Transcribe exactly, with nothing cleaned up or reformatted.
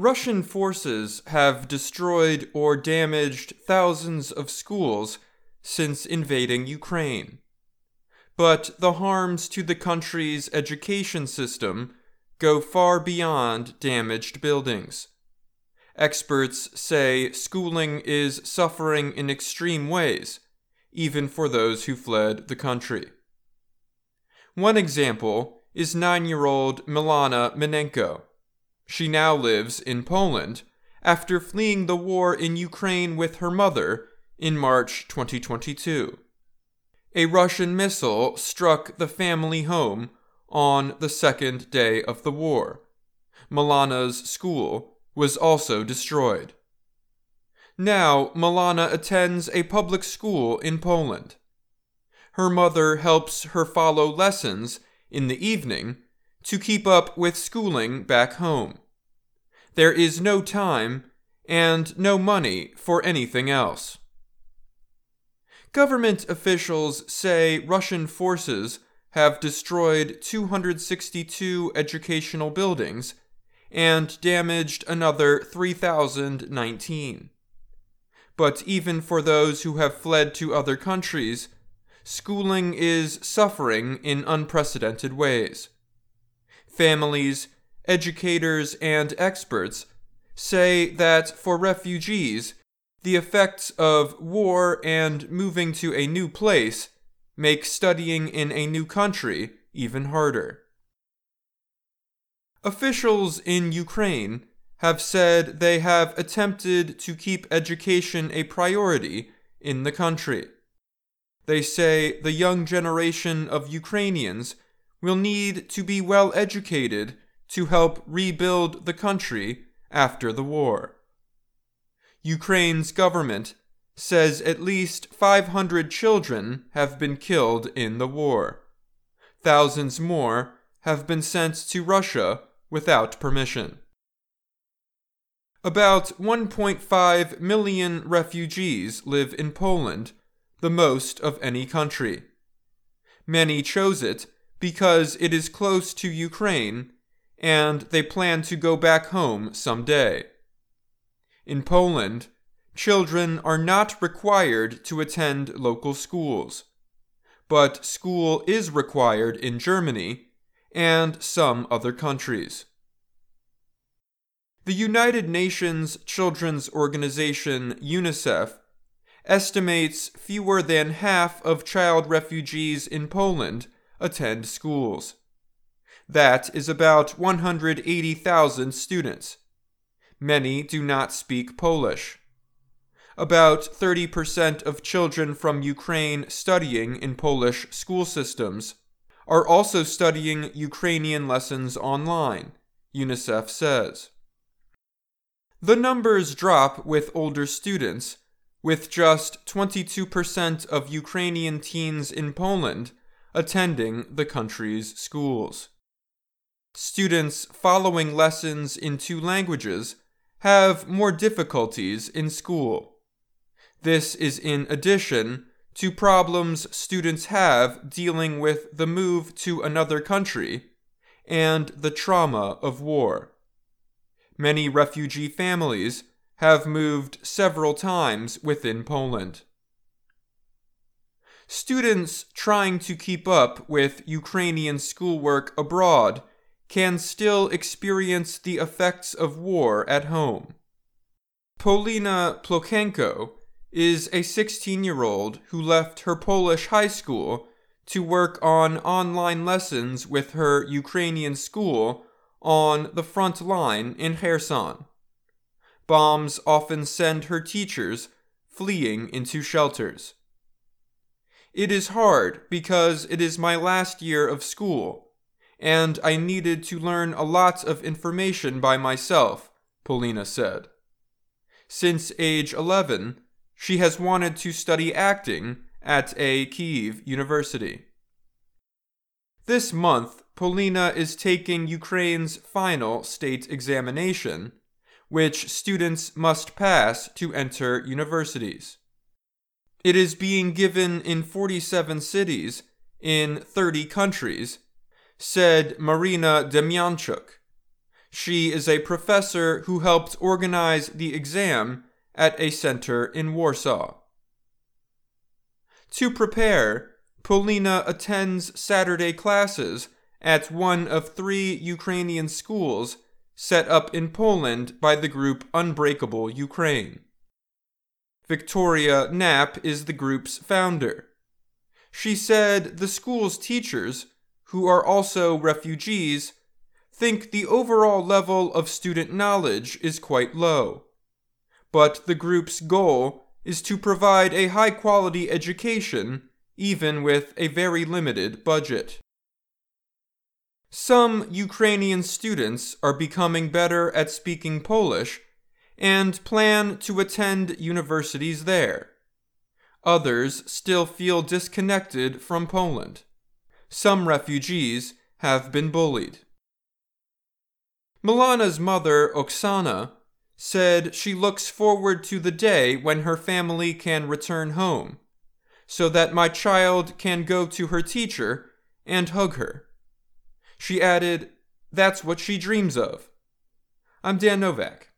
Russian forces have destroyed or damaged thousands of schools since invading Ukraine. But the harms to the country's education system go far beyond damaged buildings. Experts say schooling is suffering in extreme ways, even for those who fled the country. One example is nine-year-old Milana Menenko. She now lives in Poland after fleeing the war in Ukraine with her mother in March twenty twenty-two. A Russian missile struck the family home on the second day of the war. Milana's school was also destroyed. Now, Milana attends a public school in Poland. Her mother helps her follow lessons in the evening to keep up with schooling back home. There is no time and no money for anything else. Government officials say Russian forces have destroyed two hundred sixty-two educational buildings and damaged another three thousand nineteen. But even for those who have fled to other countries, schooling is suffering in unprecedented ways. Families, educators, and experts say that for refugees, the effects of war and moving to a new place make studying in a new country even harder. Officials in Ukraine have said they have attempted to keep education a priority in the country. They say the young generation of Ukrainians will need to be well educated to help rebuild the country after the war. Ukraine's government says at least five hundred children have been killed in the war. Thousands more have been sent to Russia without permission. About one point five million refugees live in Poland, the most of any country. Many chose it because it is close to Ukraine, and they plan to go back home someday. In Poland, children are not required to attend local schools, but school is required in Germany and some other countries. The United Nations Children's Organization, UNICEF, estimates fewer than half of child refugees in Poland attend schools. That is about one hundred eighty thousand students. Many do not speak Polish. About thirty percent of children from Ukraine studying in Polish school systems are also studying Ukrainian lessons online, UNICEF says. The numbers drop with older students, with just twenty-two percent of Ukrainian teens in Poland attending the country's schools. Students following lessons in two languages have more difficulties in school. This is in addition to problems students have dealing with the move to another country and the trauma of war. Many refugee families have moved several times within Poland. Students trying to keep up with Ukrainian schoolwork abroad can still experience the effects of war at home. Polina Plokenko is a sixteen-year-old who left her Polish high school to work on online lessons with her Ukrainian school on the front line in Kherson. Bombs often send her teachers fleeing into shelters. It is hard because it is my last year of school, and I needed to learn a lot of information by myself, Polina said. Since age eleven, she has wanted to study acting at a Kyiv university. This month, Polina is taking Ukraine's final state examination, which students must pass to enter universities. It is being given in forty-seven cities in thirty countries, said Marina Demianchuk. She is a professor who helped organize the exam at a center in Warsaw. To prepare, Polina attends Saturday classes at one of three Ukrainian schools set up in Poland by the group Unbreakable Ukraine. Victoria Knapp is the group's founder. She said the school's teachers, who are also refugees, think the overall level of student knowledge is quite low. But the group's goal is to provide a high-quality education, even with a very limited budget. Some Ukrainian students are becoming better at speaking Polish and plan to attend universities there. Others still feel disconnected from Poland. Some refugees have been bullied. Milana's mother, Oksana, said she looks forward to the day when her family can return home, so that my child can go to her teacher and hug her. She added, "That's what she dreams of." I'm Dan Novak.